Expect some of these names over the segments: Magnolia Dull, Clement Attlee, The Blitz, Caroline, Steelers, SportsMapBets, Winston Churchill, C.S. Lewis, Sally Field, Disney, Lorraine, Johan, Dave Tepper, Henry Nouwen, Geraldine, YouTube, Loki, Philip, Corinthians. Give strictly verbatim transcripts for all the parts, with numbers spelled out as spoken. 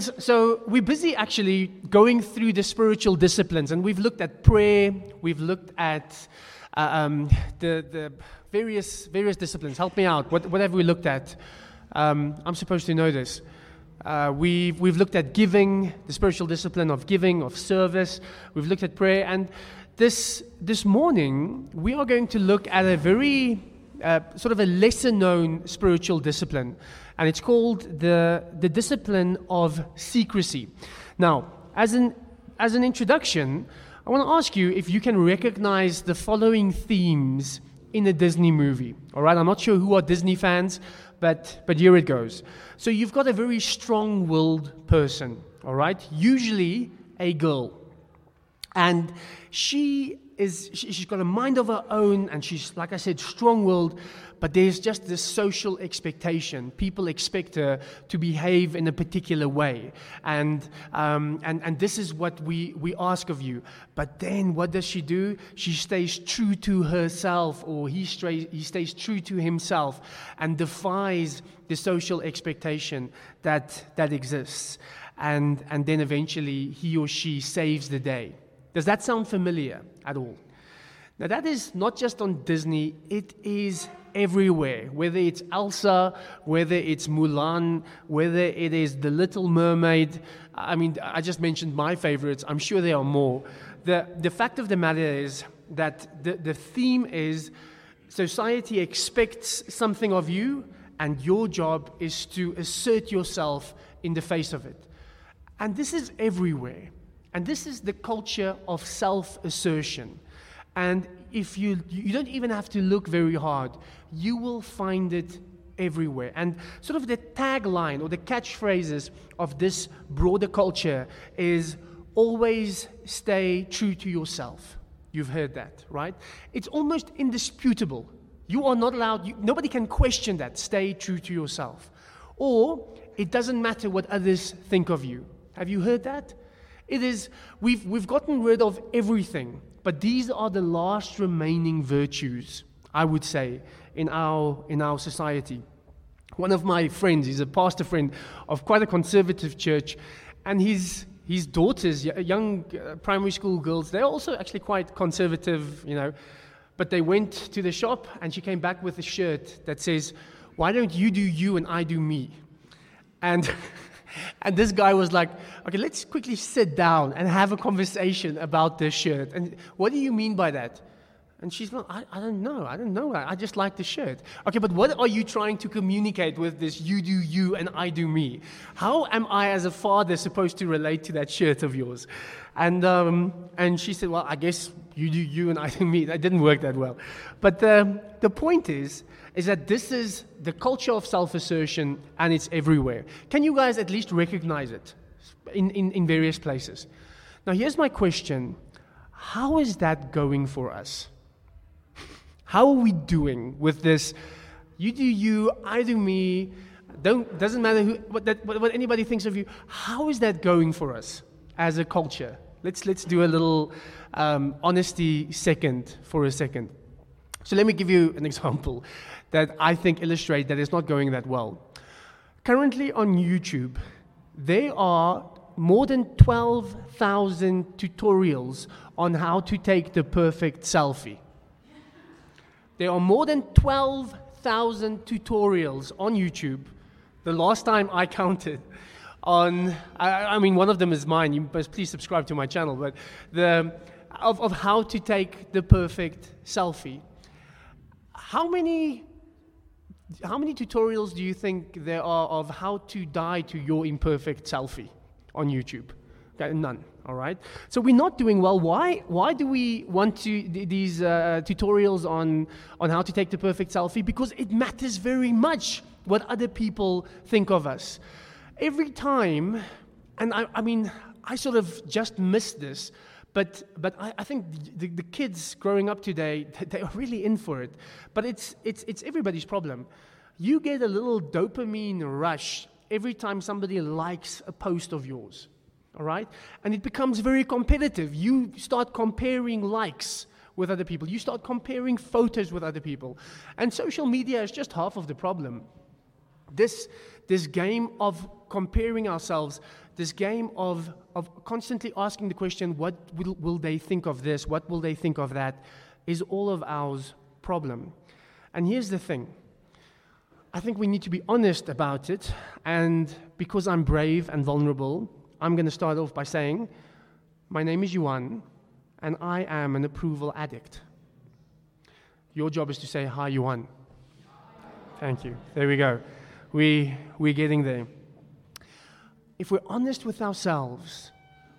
friends, so we're busy actually going through the spiritual disciplines, and we've looked at prayer, we've looked at uh, um, the, the various various disciplines. Help me out. What, what have we looked at? Um, I'm supposed to know this. Uh, we've, we've looked at giving, the spiritual discipline of giving, of service. We've looked at prayer, and this, this morning we are going to look at a very Uh, sort of a lesser-known spiritual discipline, and it's called the the discipline of secrecy. Now, as an as an introduction, I want to ask you if you can recognize the following themes in a Disney movie. All right, I'm not sure who are Disney fans, but but here it goes. So you've got a very strong-willed person. All right, usually a girl, and she. Is she, she's got a mind of her own, and she's, like I said, strong-willed, but there's just this social expectation. People expect her to behave in a particular way, and um, and and this is what we we ask of you. But then, what does she do? She stays true to herself, or he stays he stays true to himself, and defies the social expectation that that exists, and and then eventually he or she saves the day. Does that sound familiar at all? Now, that is not just on Disney. It is everywhere, whether it's Elsa, whether it's Mulan, whether it is The Little Mermaid. I mean, I just mentioned my favorites. I'm sure there are more. The, the fact of the matter is that the, the theme is society expects something of you, and your job is to assert yourself in the face of it. And this is everywhere. And this is the culture of self-assertion. And if you you don't even have to look very hard, you will find it everywhere. And sort of the tagline or the catchphrases of this broader culture is always stay true to yourself. You've heard that, right? It's almost indisputable. You are not allowed, you, nobody can question that. Stay true to yourself. Or it doesn't matter what others think of you. Have you heard that? It is, we've, we've gotten rid of everything, but these are the last remaining virtues, I would say, in our in our society. One of my friends, he's a pastor friend of quite a conservative church, and his his daughters, young primary school girls, they're also actually quite conservative, you know, but they went to the shop, and she came back with a shirt that says, "Why don't you do you and I do me?" And... And this guy was like, okay, let's quickly sit down and have a conversation about this shirt. And what do you mean by that? And she's like, I, I don't know. I don't know. I, I just like the shirt. Okay, but what are you trying to communicate with this you do you and I do me? How am I as a father supposed to relate to that shirt of yours? And um, and she said, well, I guess you do you and I do me. That didn't work that well. But the, the point is, is that this is the culture of self-assertion, and it's everywhere. Can you guys at least recognize it in, in, in various places? Now, here's my question. How is that going for us? How are we doing with this, you do you, I do me, don't, doesn't matter who, what, that, what anybody thinks of you. How is that going for us as a culture? Let's, let's do a little um, honesty second for a second. So let me give you an example that I think illustrates that it's not going that well. Currently on YouTube, there are more than twelve thousand tutorials on how to take the perfect selfie. There are more than twelve thousand tutorials on YouTube, the last time I counted, on, I, I mean, one of them is mine. You must please subscribe to my channel, but the of, of how to take the perfect selfie. How many, how many tutorials do you think there are of how to die to your imperfect selfie on YouTube? None. All right. So we're not doing well. Why? Why do we want to th- these uh, tutorials on on how to take the perfect selfie? Because it matters very much what other people think of us. Every time, and I, I mean, I sort of just missed this. But but I, I think the, the kids growing up today, they are really in for it. But it's it's it's everybody's problem. You get a little dopamine rush every time somebody likes a post of yours, all right? And it becomes very competitive. You start comparing likes with other people. You start comparing photos with other people. And social media is just half of the problem. This, this game of comparing ourselves, this game of, of constantly asking the question, what will, will they think of this? What will they think of that? Is all of ours problem. And here's the thing. I think we need to be honest about it. And because I'm brave and vulnerable, I'm going to start off by saying, my name is Johan, and I am an approval addict. Your job is to say, hi, Johan. Thank you. There we go. We, we're getting there. If we're honest with ourselves,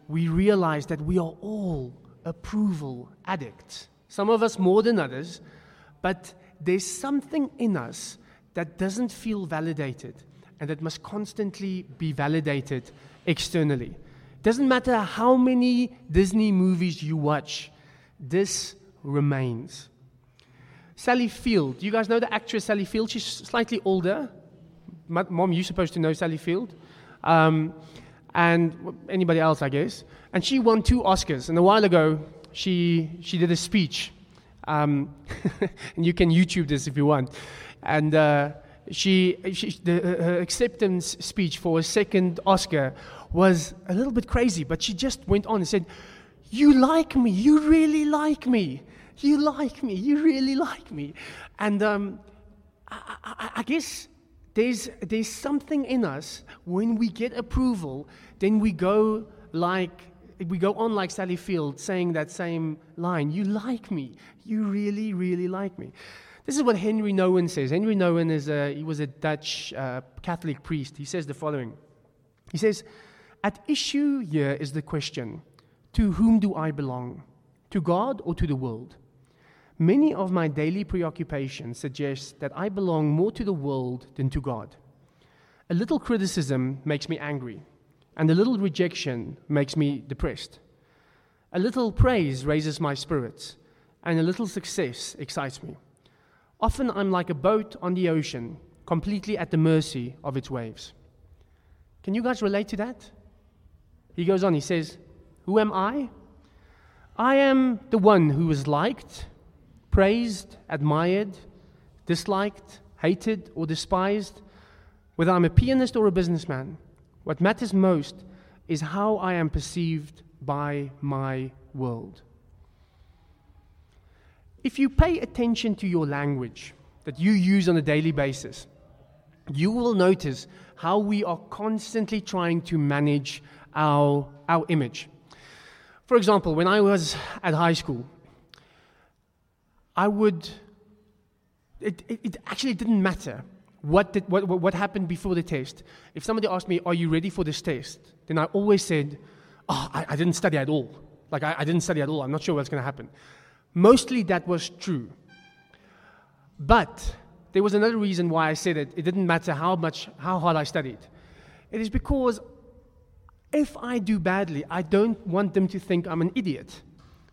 we realize that we are all approval addicts. Some of us more than others, but there's something in us that doesn't feel validated and that must constantly be validated externally. It doesn't matter how many Disney movies you watch, this remains. Sally Field, you guys know the actress Sally Field? She's slightly older. Mom, you're supposed to know Sally Field. Um, and anybody else, I guess. And she won two Oscars. And a while ago, she she did a speech. Um, and you can YouTube this if you want. And uh, she, she the, her acceptance speech for a second Oscar was a little bit crazy. But she just went on and said, you like me. You really like me. You like me. You really like me. And um, I, I, I guess... There's there's something in us, when we get approval, then we go like we go on like Sally Field saying that same line, you like me, you really, really like me. This is what Henry Nouwen says. Henry Nouwen, is a, he was a Dutch uh, Catholic priest. He says the following. He says, at issue here is the question, to whom do I belong, to God or to the world? Many of my daily preoccupations suggest that I belong more to the world than to God. A little criticism makes me angry, and a little rejection makes me depressed. A little praise raises my spirits, and a little success excites me. Often I'm like a boat on the ocean, completely at the mercy of its waves. Can you guys relate to that? He goes on, he says, who am I? I am the one who is liked, praised, admired, disliked, hated, or despised. Whether I'm a pianist or a businessman, what matters most is how I am perceived by my world. If you pay attention to your language that you use on a daily basis, you will notice how we are constantly trying to manage our, our image. For example, when I was at high school, I would, it, it, it actually didn't matter what, did, what what happened before the test. If somebody asked me, are you ready for this test? Then I always said, oh, I, I didn't study at all. Like, I, I didn't study at all. I'm not sure what's going to happen. Mostly that was true. But there was another reason why I said it. It didn't matter how much, how hard I studied. It is because if I do badly, I don't want them to think I'm an idiot.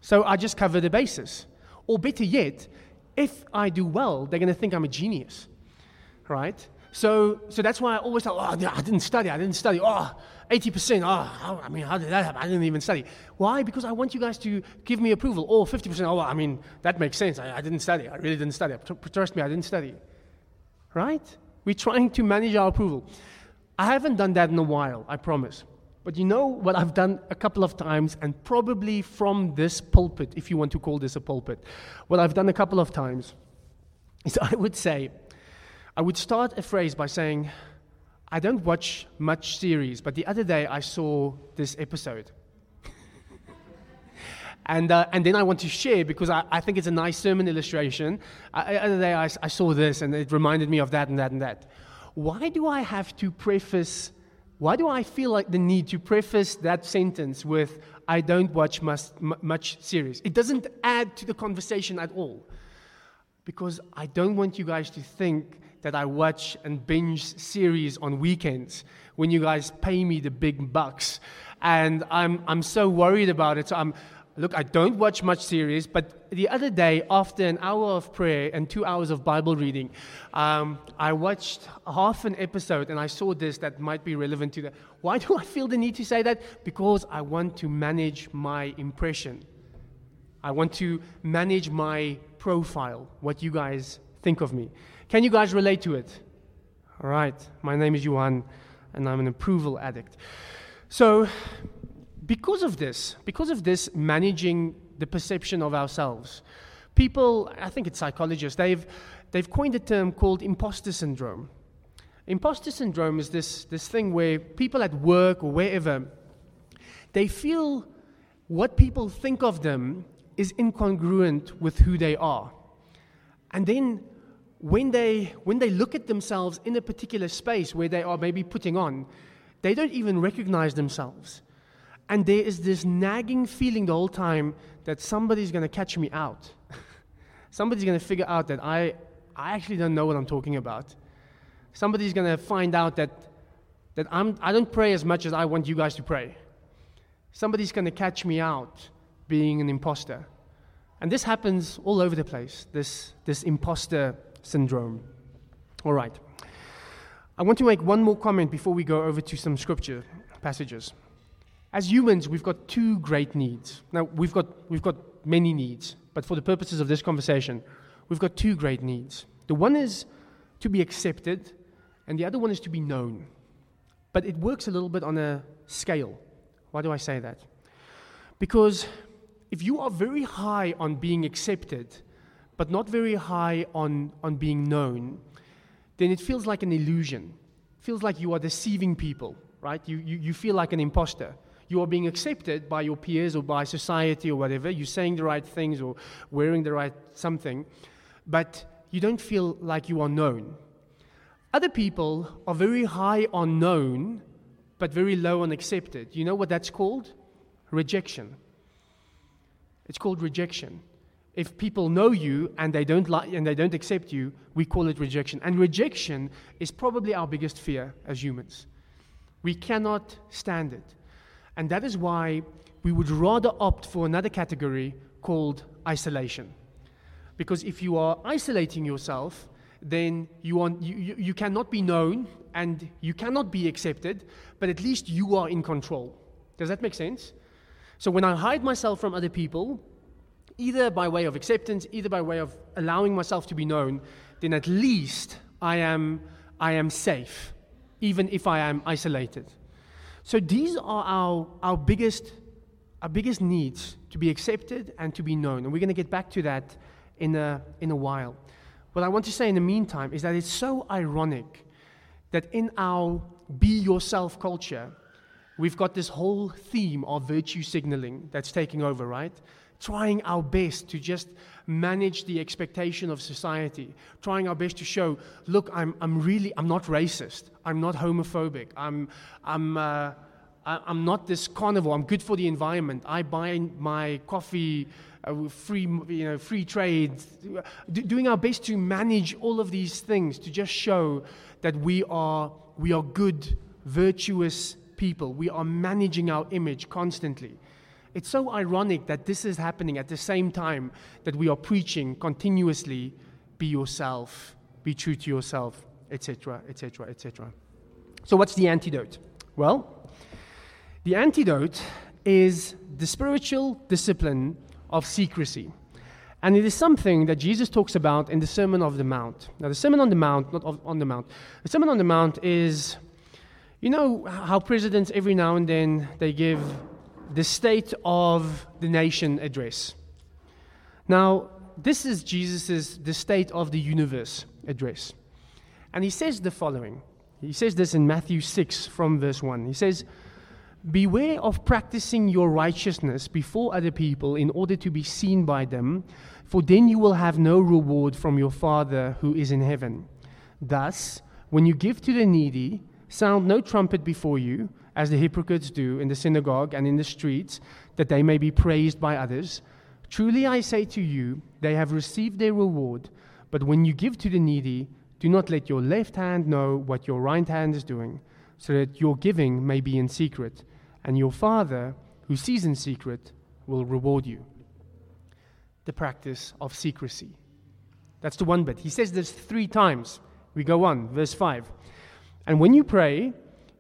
So I just cover the bases. Or better yet, if I do well, they're going to think I'm a genius, right? So so that's why I always thought, oh, no, I didn't study, I didn't study. Oh, eighty percent, oh, I mean, how did that happen? I didn't even study. Why? Because I want you guys to give me approval. Or fifty percent, oh, I mean, that makes sense. I, I didn't study. I really didn't study. Trust me, I didn't study, right? We're trying to manage our approval. I haven't done that in a while, I promise. But you know what I've done a couple of times, and probably from this pulpit, if you want to call this a pulpit, what I've done a couple of times is I would say, I would start a phrase by saying, I don't watch much series, but the other day I saw this episode. and uh, and then I want to share, because I, I think it's a nice sermon illustration. I, the other day I, I saw this, and it reminded me of that and that and that. Why do I have to preface... Why do I feel like the need to preface that sentence with, I don't watch much, much series? It doesn't add to the conversation at all. Because I don't want you guys to think that I watch and binge series on weekends when you guys pay me the big bucks. And I'm I'm so worried about it. So I'm, look, I don't watch much series, but the other day, after an hour of prayer and two hours of Bible reading, um, I watched half an episode and I saw this that might be relevant to that. Why do I feel the need to say that? Because I want to manage my impression. I want to manage my profile, what you guys think of me. Can you guys relate to it? All right, my name is Johan, and I'm an approval addict. So because of this, because of this managing the perception of ourselves, people, I think it's psychologists, they've they've coined a term called imposter syndrome. Imposter syndrome is this, this thing where people at work or wherever, they feel what people think of them is incongruent with who they are. And then when they when they look at themselves in a particular space where they are maybe putting on, they don't even recognize themselves. And there is this nagging feeling the whole time that somebody's going to catch me out. Somebody's going to figure out that I, I actually don't know what I'm talking about. Somebody's going to find out that that I'm, I don't pray as much as I want you guys to pray. Somebody's going to catch me out being an imposter. And this happens all over the place, this, this imposter syndrome. All right. I want to make one more comment before we go over to some scripture passages. As humans, we've got two great needs. Now, we've got we've got many needs, but for the purposes of this conversation, we've got two great needs. The one is to be accepted, and the other one is to be known. But it works a little bit on a scale. Why do I say that? Because if you are very high on being accepted, but not very high on, on being known, then it feels like an illusion. It feels like you are deceiving people, right? You, you, you feel like an imposter. You are being accepted by your peers or by society or whatever. You're saying the right things or wearing the right something, but you don't feel like you are known. Other people are very high on known, but very low on accepted. You know what that's called? Rejection. It's called rejection. If people know you and they don't like and they don't accept you, we call it rejection. And rejection is probably our biggest fear as humans. We cannot stand it. And that is why we would rather opt for another category called isolation. Because if you are isolating yourself, then you, are, you, you cannot be known and you cannot be accepted, but at least you are in control. Does that make sense? So when I hide myself from other people, either by way of acceptance, either by way of allowing myself to be known, then at least I am, I am safe, even if I am isolated. So these are our, our biggest our biggest needs, to be accepted and to be known. And we're going to get back to that in a, in a while. What I want to say in the meantime is that it's so ironic that in our be yourself culture, we've got this whole theme of virtue signaling that's taking over, right? Trying our best to just manage the expectation of society, trying our best to show, look, I'm I'm really, I'm not racist, I'm not homophobic, I'm I'm uh, I'm not this carnivore, I'm good for the environment, I buy my coffee, uh, free, you know, free trade, D- doing our best to manage all of these things to just show that we are we are good, virtuous people. We are managing our image constantly. It's so ironic that this is happening at the same time that we are preaching continuously, be yourself, be true to yourself, et cetera, et cetera, et cetera. So what's the antidote? Well, the antidote is the spiritual discipline of secrecy. And it is something that Jesus talks about in the Sermon on the Mount. Now, the Sermon on the Mount, not on the Mount, the Sermon on the Mount is, you know how presidents every now and then, they give the State of the Nation address. Now, this is Jesus's the State of the Universe address. And he says the following. He says this in Matthew six from verse one. He says, "Beware of practicing your righteousness before other people in order to be seen by them, for then you will have no reward from your Father who is in heaven. Thus, when you give to the needy, sound no trumpet before you, as the hypocrites do in the synagogue and in the streets, that they may be praised by others. Truly I say to you, they have received their reward. But when you give to the needy, do not let your left hand know what your right hand is doing, so that your giving may be in secret, and your Father, who sees in secret, will reward you." The practice of secrecy. That's the one bit. He says this three times. We go on, verse five. "And when you pray,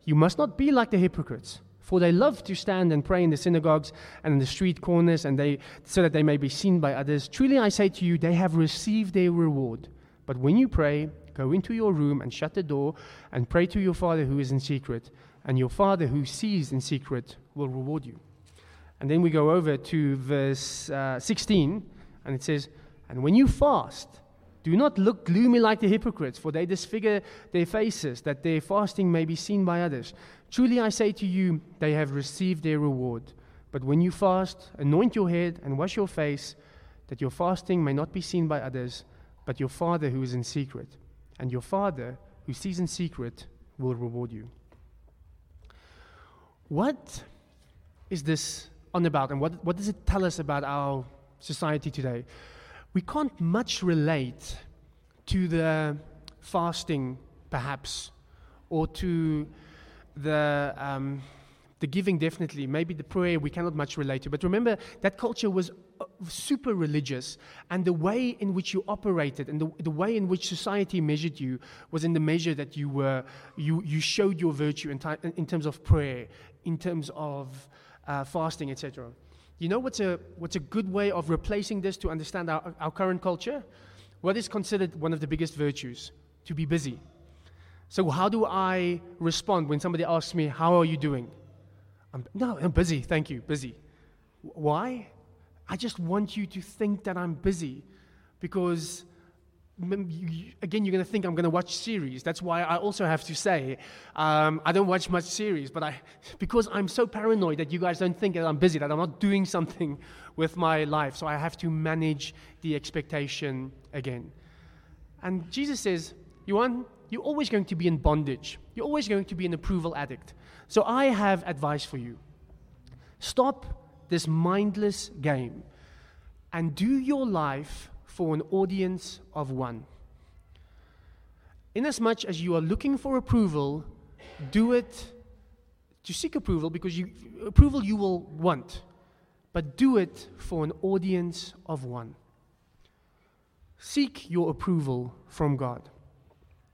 you must not be like the hypocrites, for they love to stand and pray in the synagogues and in the street corners, and they so that they may be seen by others. Truly I say to you, they have received their reward. But when you pray, Go into your room and shut the door and pray to your Father who is in secret, and your Father who sees in secret will reward you." And then we go over to verse uh, sixteen, and it says, "And when you fast, do not look gloomy like the hypocrites, for they disfigure their faces, that their fasting may be seen by others. Truly I say to you, they have received their reward. But when you fast, anoint your head and wash your face, that your fasting may not be seen by others, but your Father who is in secret. And your Father who sees in secret will reward you." What is this on about, and what, what does it tell us about our society today? We can't much relate to the fasting, perhaps, or to the um, the giving, definitely. Maybe the prayer we cannot much relate to. But remember, that culture was super religious, and the way in which you operated and the, the way in which society measured you was in the measure that you were you you showed your virtue in, t- in terms of prayer, in terms of uh, fasting, et cetera. You know what's a what's a good way of replacing this to understand our, our current culture? What is considered one of the biggest virtues? To be busy. So how do I respond when somebody asks me, "How are you doing?" I'm, no, I'm busy, thank you, busy. Why? I just want you to think that I'm busy, because again, you're going to think I'm going to watch series. That's why I also have to say um, I don't watch much series, but I, because I'm so paranoid that you guys don't think that I'm busy, that I'm not doing something with my life. So I have to manage the expectation again. And Jesus says, "Johan, you're always going to be in bondage. You're always going to be an approval addict. So I have advice for you. Stop this mindless game and do your life for an audience of one. Inasmuch as you are looking for approval, do it to seek approval, because you, approval you will want, but do it for an audience of one. Seek your approval from God."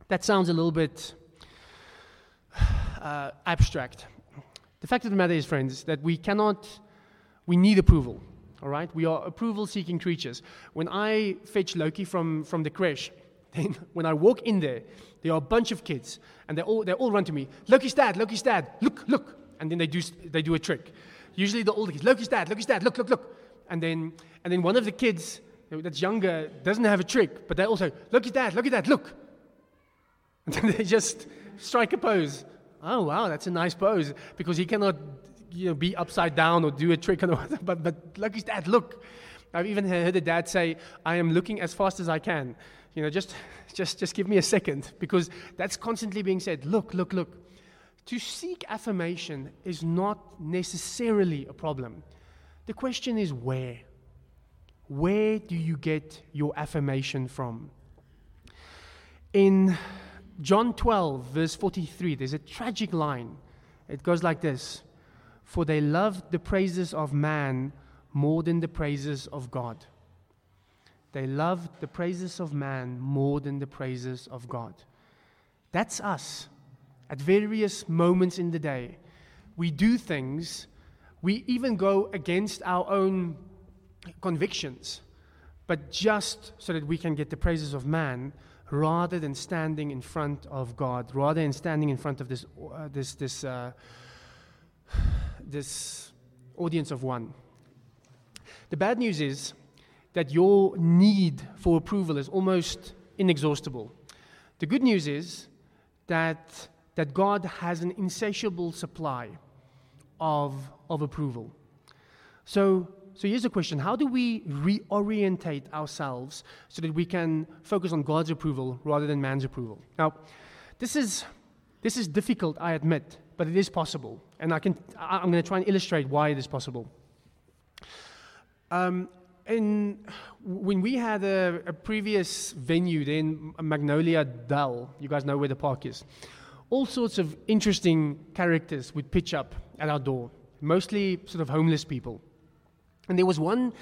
That sounds a little bit uh, abstract. The fact of the matter is, friends, that we cannot, we need approval. All right, we are approval-seeking creatures. When I fetch Loki from, from the creche, then when I walk in there, there are a bunch of kids, and they all they all run to me. "Loki's dad, Loki's dad, look, look!" And then they do they do a trick. Usually the older kids, "Loki's dad, Loki's dad, look, look, look!" And then and then one of the kids that's younger doesn't have a trick, but they also, "Loki's dad, Loki's dad, look!" And then they just strike a pose. Oh wow, that's a nice pose, because he cannot, you know, be upside down or do a trick or whatever, but, but Loki's dad, look. I've even heard a dad say, "I am looking as fast as I can. You know, just just, just give me a second," because that's constantly being said, "Look, look, look." To seek affirmation is not necessarily a problem. The question is where. Where do you get your affirmation from? In John twelve, verse forty-three, there's a tragic line. It goes like this: "For they loved the praises of man more than the praises of God." They loved the praises of man more than the praises of God. That's us. At various moments in the day, we do things, we even go against our own convictions, but just so that we can get the praises of man, rather than standing in front of God, rather than standing in front of this, uh, this, this, uh, this audience of one. The bad news is that your need for approval is almost inexhaustible. The good news is that that God has an insatiable supply of of approval. So so here's the question: how do we reorientate ourselves so that we can focus on God's approval rather than man's approval? Now, this is this is difficult, I admit, but it is possible, and I can, I'm going to try and illustrate why it is possible. Um, in, when we had a, a previous venue in Magnolia Dull, you guys know where the park is, all sorts of interesting characters would pitch up at our door, mostly sort of homeless people. And there was one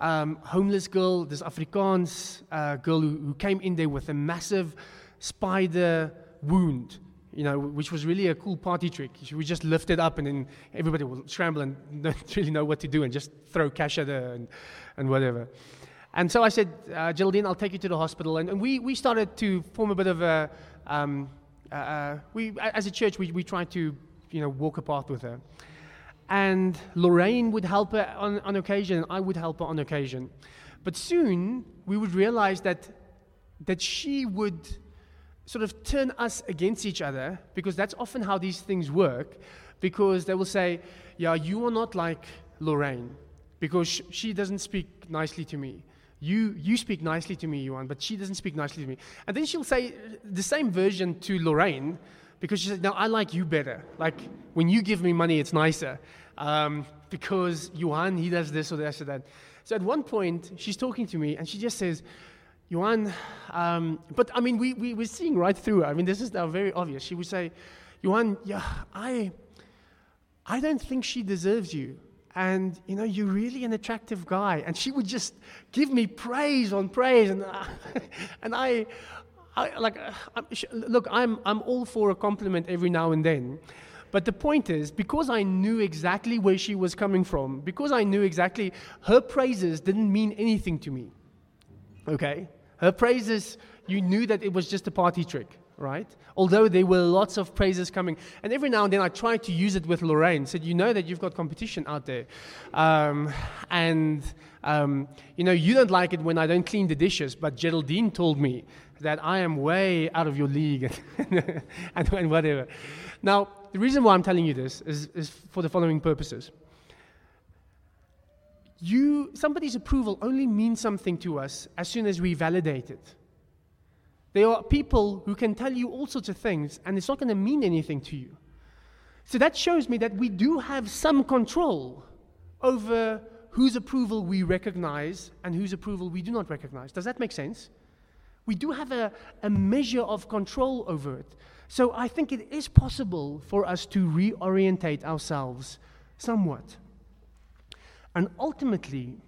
um, homeless girl, this Afrikaans uh, girl who, who came in there with a massive spider wound, you know, which was really a cool party trick. We just lift it up and then everybody will scramble and don't really know what to do and just throw cash at her and, and whatever. And so I said, uh, Geraldine, I'll take you to the hospital. And, and we, we started to form a bit of a, um, uh, we as a church, we, we tried to, you know, walk a path with her. And Lorraine would help her on, on occasion, and I would help her on occasion. But soon, we would realize that that she would sort of turn us against each other, because that's often how these things work, because they will say, yeah, you are not like Lorraine, because she doesn't speak nicely to me. You you speak nicely to me, Johan, but she doesn't speak nicely to me. And then she'll say the same version to Lorraine, because she said, no, I like you better. Like, when you give me money, it's nicer, um, because Johan, he does this or that or that. So at one point, she's talking to me, and she just says, Johan, um, but I mean, we, we, we're seeing right through her. I mean, this is now very obvious. She would say, Johan, yeah, I, I don't think she deserves you. And, you know, you're really an attractive guy. And she would just give me praise on praise. And, uh, and I, I like, uh, I'm, sh- look, I'm, I'm all for a compliment every now and then. But the point is, because I knew exactly where she was coming from, because I knew exactly, her praises didn't mean anything to me. Okay, her praises, you knew that it was just a party trick, right? Although there were lots of praises coming. And every now and then I tried to use it with Lorraine, said, you know that you've got competition out there. Um, and, um, you know, you don't like it when I don't clean the dishes, but Geraldine told me that I am way out of your league and, and, and whatever. Now, the reason why I'm telling you this is, is for the following purposes. You, somebody's approval only means something to us as soon as we validate it. There are people who can tell you all sorts of things, and it's not going to mean anything to you. So that shows me that we do have some control over whose approval we recognize and whose approval we do not recognize. Does that make sense? We do have a, a measure of control over it. So I think it is possible for us to reorientate ourselves somewhat. And ultimately,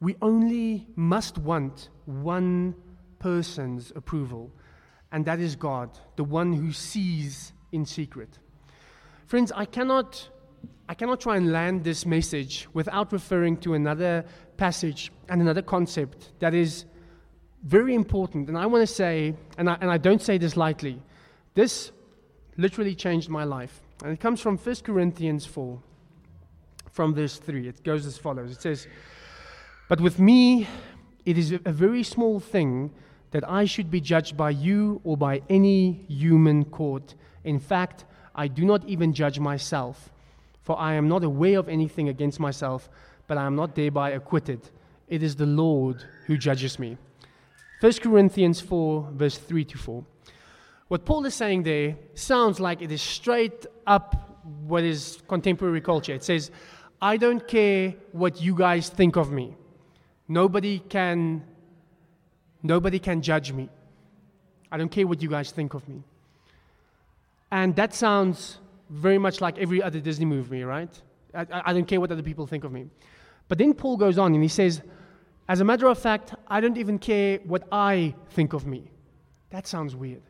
we only must want one person's approval, and that is God, the one who sees in secret. Friends, I cannot, I cannot try and land this message without referring to another passage and another concept that is very important. And I want to say, and I, and I don't say this lightly, this literally changed my life. And it comes from First Corinthians four. From verse three, it goes as follows. It says, but with me, it is a very small thing that I should be judged by you or by any human court. In fact, I do not even judge myself, for I am not aware of anything against myself, but I am not thereby acquitted. It is the Lord who judges me. First Corinthians four, verse three to four. What Paul is saying there sounds like it is straight up what is contemporary culture. It says, I don't care what you guys think of me. Nobody can, nobody can judge me. I don't care what you guys think of me. And that sounds very much like every other Disney movie, right? I, I don't care what other people think of me. But then Paul goes on and he says, as a matter of fact, I don't even care what I think of me. That sounds weird.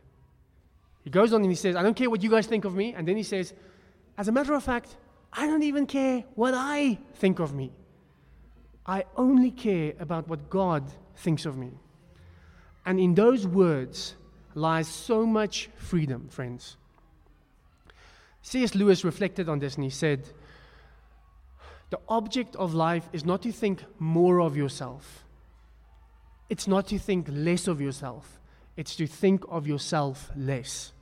He goes on and he says, I don't care what you guys think of me. And then he says, as a matter of fact, I don't even care what I think of me. I only care about what God thinks of me. And in those words lies so much freedom, friends. C S Lewis reflected on this and he said, the object of life is not to think more of yourself. It's not to think less of yourself. It's to think of yourself less.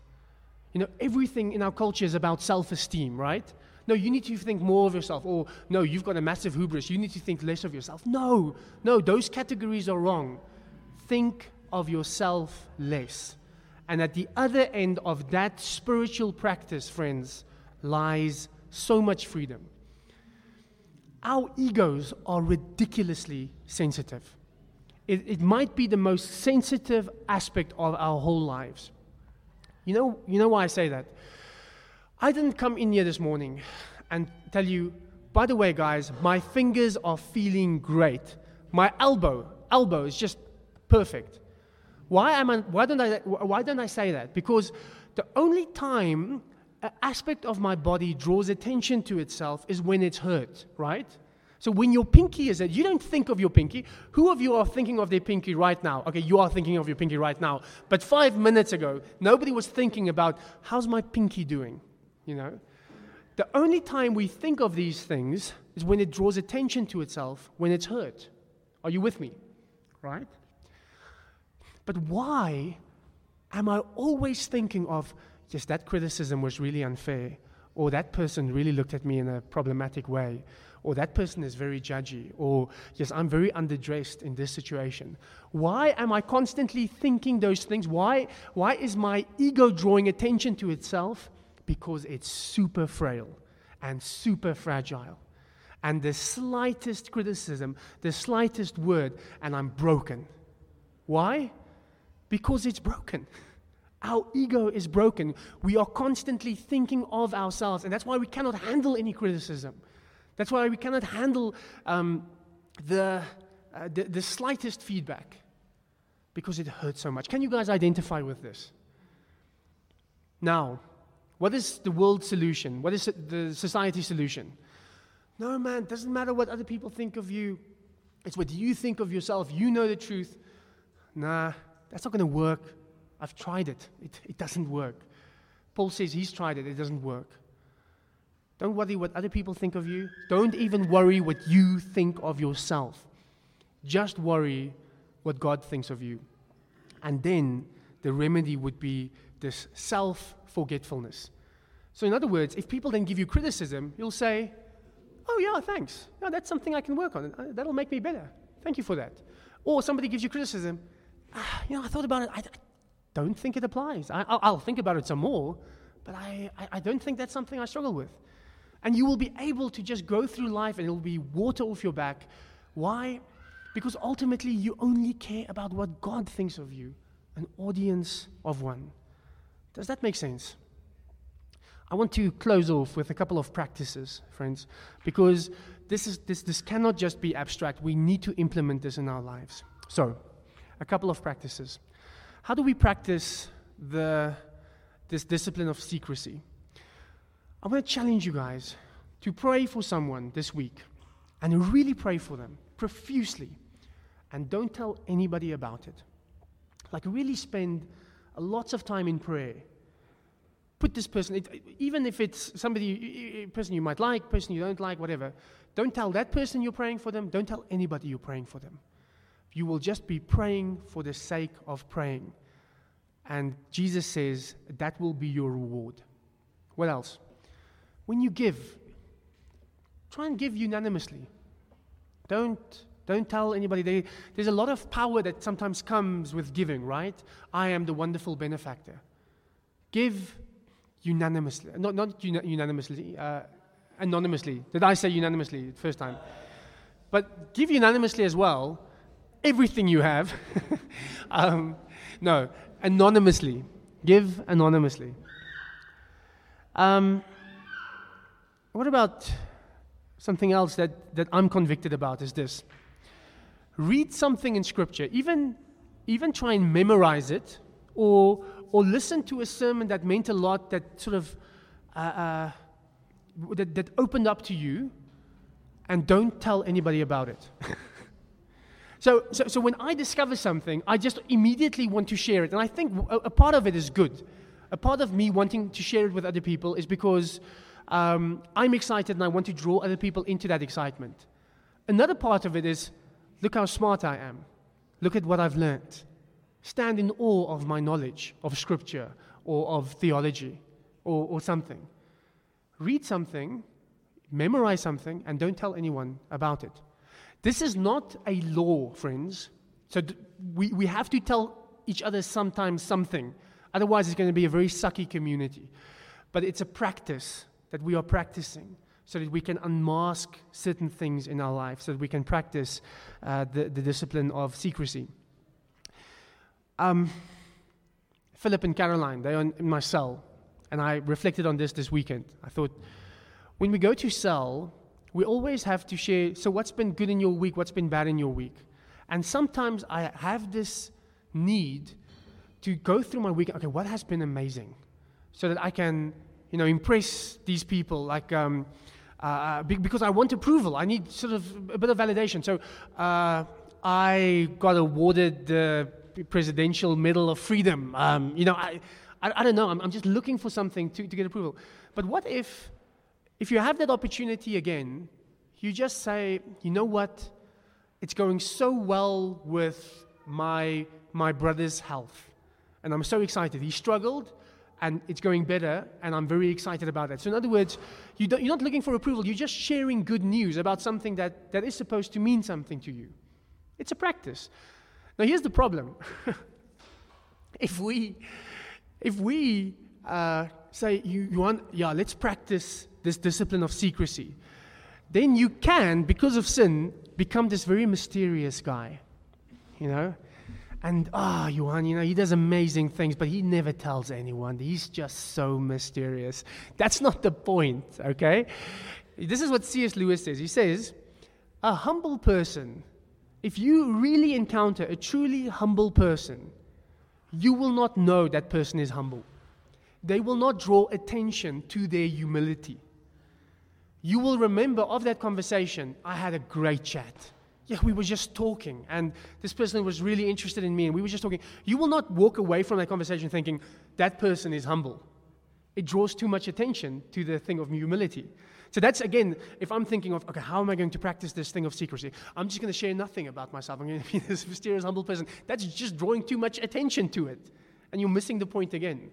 You know, everything in our culture is about self-esteem, right? No, you need to think more of yourself. Or, no, you've got a massive hubris. You need to think less of yourself. No, no, those categories are wrong. Think of yourself less. And at the other end of that spiritual practice, friends, lies so much freedom. Our egos are ridiculously sensitive. It, it might be the most sensitive aspect of our whole lives. You know, you know why I say that? I didn't come in here this morning and tell you, by the way, guys, my fingers are feeling great. My elbow, elbow is just perfect. Why am I? Why don't I? Why don't I say that? Because the only time an aspect of my body draws attention to itself is when it's hurt, right? So when your pinky is at, you don't think of your pinky. Who of you are thinking of their pinky right now? Okay, you are thinking of your pinky right now. But five minutes ago, nobody was thinking about, how's my pinky doing? You know? The only time we think of these things is when it draws attention to itself, when it's hurt. Are you with me? Right? But why am I always thinking of, yes, that criticism was really unfair, or that person really looked at me in a problematic way, or that person is very judgy, or yes, I'm very underdressed in this situation. Why am I constantly thinking those things? Why, why is my ego drawing attention to itself? Because it's super frail and super fragile. And the slightest criticism, the slightest word, and I'm broken. Why? Because it's broken. Our ego is broken. We are constantly thinking of ourselves, and that's why we cannot handle any criticism. That's why we cannot handle um, the, uh, the the slightest feedback, because it hurts so much. Can you guys identify with this? Now, what is the world's solution? What is the society's solution? No, man, it doesn't matter what other people think of you. It's what you think of yourself. You know the truth. Nah, that's not going to work. I've tried it. it. It doesn't work. Paul says he's tried it. It doesn't work. Don't worry what other people think of you. Don't even worry what you think of yourself. Just worry what God thinks of you. And then the remedy would be this self-forgetfulness. So in other words, if people then give you criticism, you'll say, oh yeah, thanks. Yeah, that's something I can work on. That'll make me better. Thank you for that. Or somebody gives you criticism. Ah, you know, I thought about it. I don't think it applies. I, I'll think about it some more, but I, I don't think that's something I struggle with. And you will be able to just go through life and it'll be water off your back. Why? Because ultimately you only care about what God thinks of you, an audience of one. Does that make sense? I want to close off with a couple of practices, friends, because this is this this cannot just be abstract. We need to implement this in our lives. So, a couple of practices. How do we practice the this discipline of secrecy? I'm going to challenge you guys to pray for someone this week, and really pray for them profusely, and don't tell anybody about it. Like, really spend lots of time in prayer. Put this person, it, even if it's somebody, person you might like, person you don't like, whatever, don't tell that person you're praying for them. Don't tell anybody you're praying for them. You will just be praying for the sake of praying. And Jesus says that will be your reward. What else? When you give, try and give unanimously. Don't don't tell anybody. They, there's a lot of power that sometimes comes with giving, right? I am the wonderful benefactor. Give unanimously. Not not un- unanimously, uh, anonymously. Did I say unanimously the first time? But give unanimously as well, everything you have. um, no, anonymously. Give anonymously. Um... What about something else that, that I'm convicted about is this. Read something in Scripture. Even, even try and memorize it, or or listen to a sermon that meant a lot, that sort of uh, uh, that, that opened up to you, and don't tell anybody about it. so, so so when I discover something, I just immediately want to share it. And I think a, a part of it is good. A part of me wanting to share it with other people is because Um, I'm excited and I want to draw other people into that excitement. Another part of it is, look how smart I am. Look at what I've learned. Stand in awe of my knowledge of Scripture or of theology or, or something. Read something, memorize something, and don't tell anyone about it. This is not a law, friends. So d- we, we have to tell each other sometimes something. Otherwise, it's going to be a very sucky community. But it's a practice that we are practicing, so that we can unmask certain things in our life, so that we can practice uh, the, the discipline of secrecy. Um, Philip and Caroline, they are in my cell, and I reflected on this this weekend. I thought, when we go to cell, we always have to share, so what's been good in your week, what's been bad in your week? And sometimes I have this need to go through my week, okay, what has been amazing, so that I can, you know, impress these people. Like um, uh, be- because I want approval. I need sort of a bit of validation. So uh, I got awarded the Presidential Medal of Freedom. Um, you know, I, I, I don't know. I'm, I'm just looking for something to, to get approval. But what if, if you have that opportunity again, you just say, you know what, it's going so well with my my brother's health, and I'm so excited. He struggled, and it's going better, and I'm very excited about that. So in other words, you don't, you're not looking for approval. You're just sharing good news about something that, that is supposed to mean something to you. It's a practice. Now, here's the problem. if we if we uh, say, you, you want, yeah, let's practice this discipline of secrecy, then you can, because of sin, become this very mysterious guy, you know? And, ah, oh, Johan, you know, he does amazing things, but he never tells anyone. He's just so mysterious. That's not the point, okay? This is what C S Lewis says. He says, a humble person, if you really encounter a truly humble person, you will not know that person is humble. They will not draw attention to their humility. You will remember of that conversation, I had a great chat. Yeah, we were just talking, and this person was really interested in me, and we were just talking. You will not walk away from that conversation thinking, that person is humble. It draws too much attention to the thing of humility. So that's, again, if I'm thinking of, okay, how am I going to practice this thing of secrecy? I'm just going to share nothing about myself. I'm going to be this mysterious, humble person. That's just drawing too much attention to it, and you're missing the point again.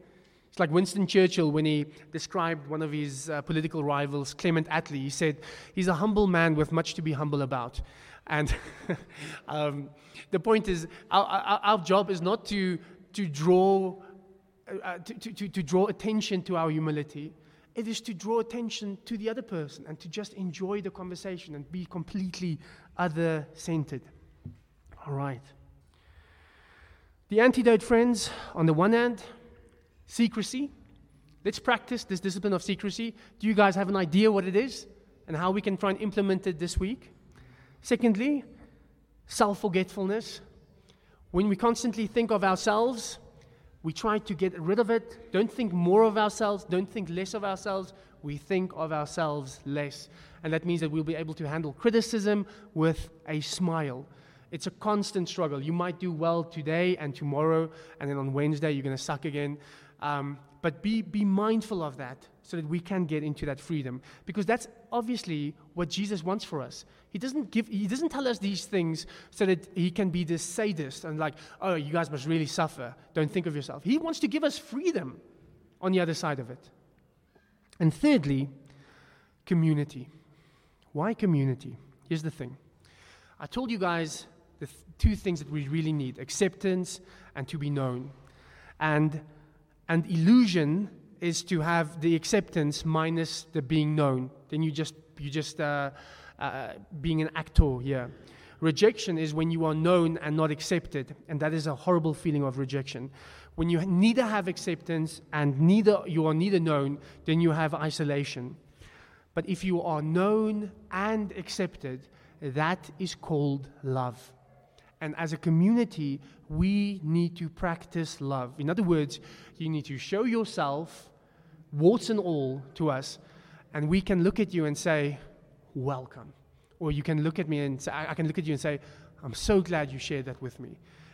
It's like Winston Churchill when he described one of his uh, political rivals, Clement Attlee. He said, he's a humble man with much to be humble about. And um, the point is, our, our, our job is not to to draw uh, to, to, to draw attention to our humility. It is to draw attention to the other person and to just enjoy the conversation and be completely other-centered. All right. The antidote, friends, on the one hand, secrecy. Let's practice this discipline of secrecy. Do you guys have an idea what it is and how we can try and implement it this week? Secondly, self-forgetfulness. When we constantly think of ourselves, we try to get rid of it. Don't think more of ourselves. Don't think less of ourselves. We think of ourselves less. And that means that we'll be able to handle criticism with a smile. It's a constant struggle. You might do well today and tomorrow, and then on Wednesday you're going to suck again. Um, but be be mindful of that so that we can get into that freedom, because that's obviously what Jesus wants for us. He doesn't give, he doesn't tell us these things so that he can be this sadist and like, oh, you guys must really suffer. Don't think of yourself. He wants to give us freedom on the other side of it. And thirdly, community. Why community? Here's the thing. I told you guys the th- two things that we really need, acceptance and to be known. And And illusion is to have the acceptance minus the being known. Then you just you just uh, uh, being an actor here. Rejection is when you are known and not accepted, and that is a horrible feeling of rejection. When you neither have acceptance and neither you are neither known, then you have isolation. But if you are known and accepted, that is called love. And as a community, we need to practice love. In other words, you need to show yourself, warts and all, to us. And we can look at you and say, welcome. Or you can look at me and say, I can look at you and say, I'm so glad you shared that with me.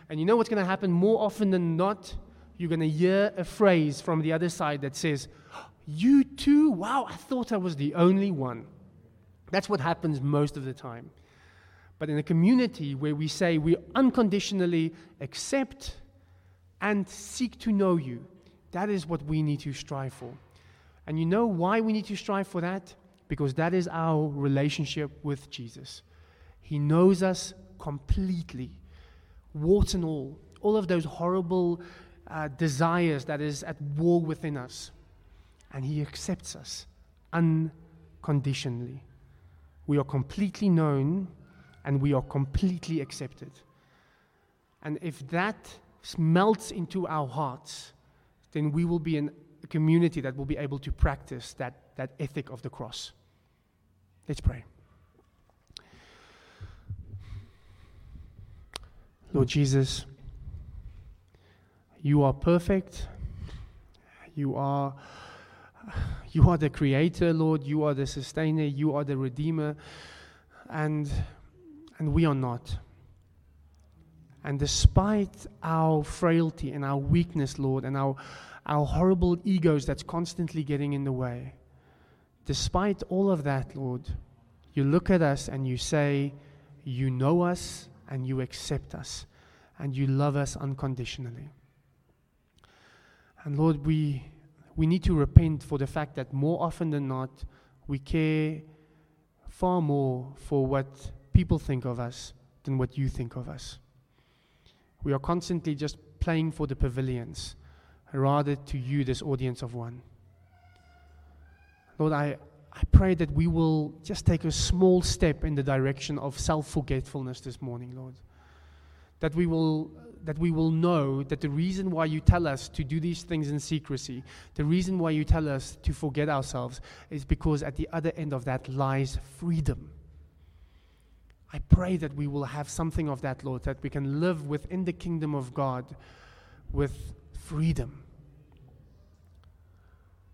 And you know what's going to happen? More often than not, you're going to hear a phrase from the other side that says, you too? Wow, I thought I was the only one. That's what happens most of the time. But in a community where we say we unconditionally accept and seek to know you, that is what we need to strive for. And you know why we need to strive for that? Because that is our relationship with Jesus. He knows us completely, warts and all, all of those horrible uh, desires that is at war within us. And he accepts us unconditionally. We are completely known, and we are completely accepted. And if that melts into our hearts, then we will be in a community that will be able to practice that, that ethic of the cross. Let's pray. Lord Jesus, you are perfect. You are You are the creator, Lord. You are the sustainer. You are the redeemer. And, and we are not. And despite our frailty and our weakness, Lord, and our, our horrible egos that's constantly getting in the way, despite all of that, Lord, you look at us and you say, you know us and you accept us and you love us unconditionally. And Lord, we we need to repent for the fact that more often than not, we care far more for what people think of us than what you think of us. We are constantly just playing for the pavilions, rather to you, this audience of one. Lord, I, I pray that we will just take a small step in the direction of self-forgetfulness this morning, Lord. That we will that we will know that the reason why you tell us to do these things in secrecy, the reason why you tell us to forget ourselves, is because at the other end of that lies freedom. I pray that we will have something of that, Lord, that we can live within the kingdom of God with freedom.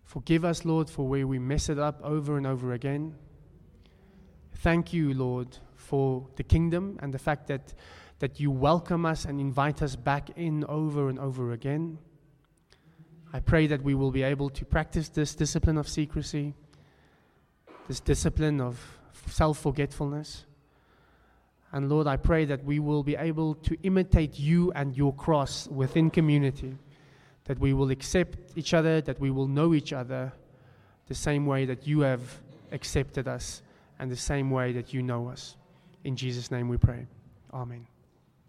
Forgive us, Lord, for where we mess it up over and over again. Thank you, Lord, for the kingdom and the fact that that you welcome us and invite us back in over and over again. I pray that we will be able to practice this discipline of secrecy, this discipline of self-forgetfulness. And Lord, I pray that we will be able to imitate you and your cross within community, that we will accept each other, that we will know each other the same way that you have accepted us and the same way that you know us. In Jesus' name we pray. Amen.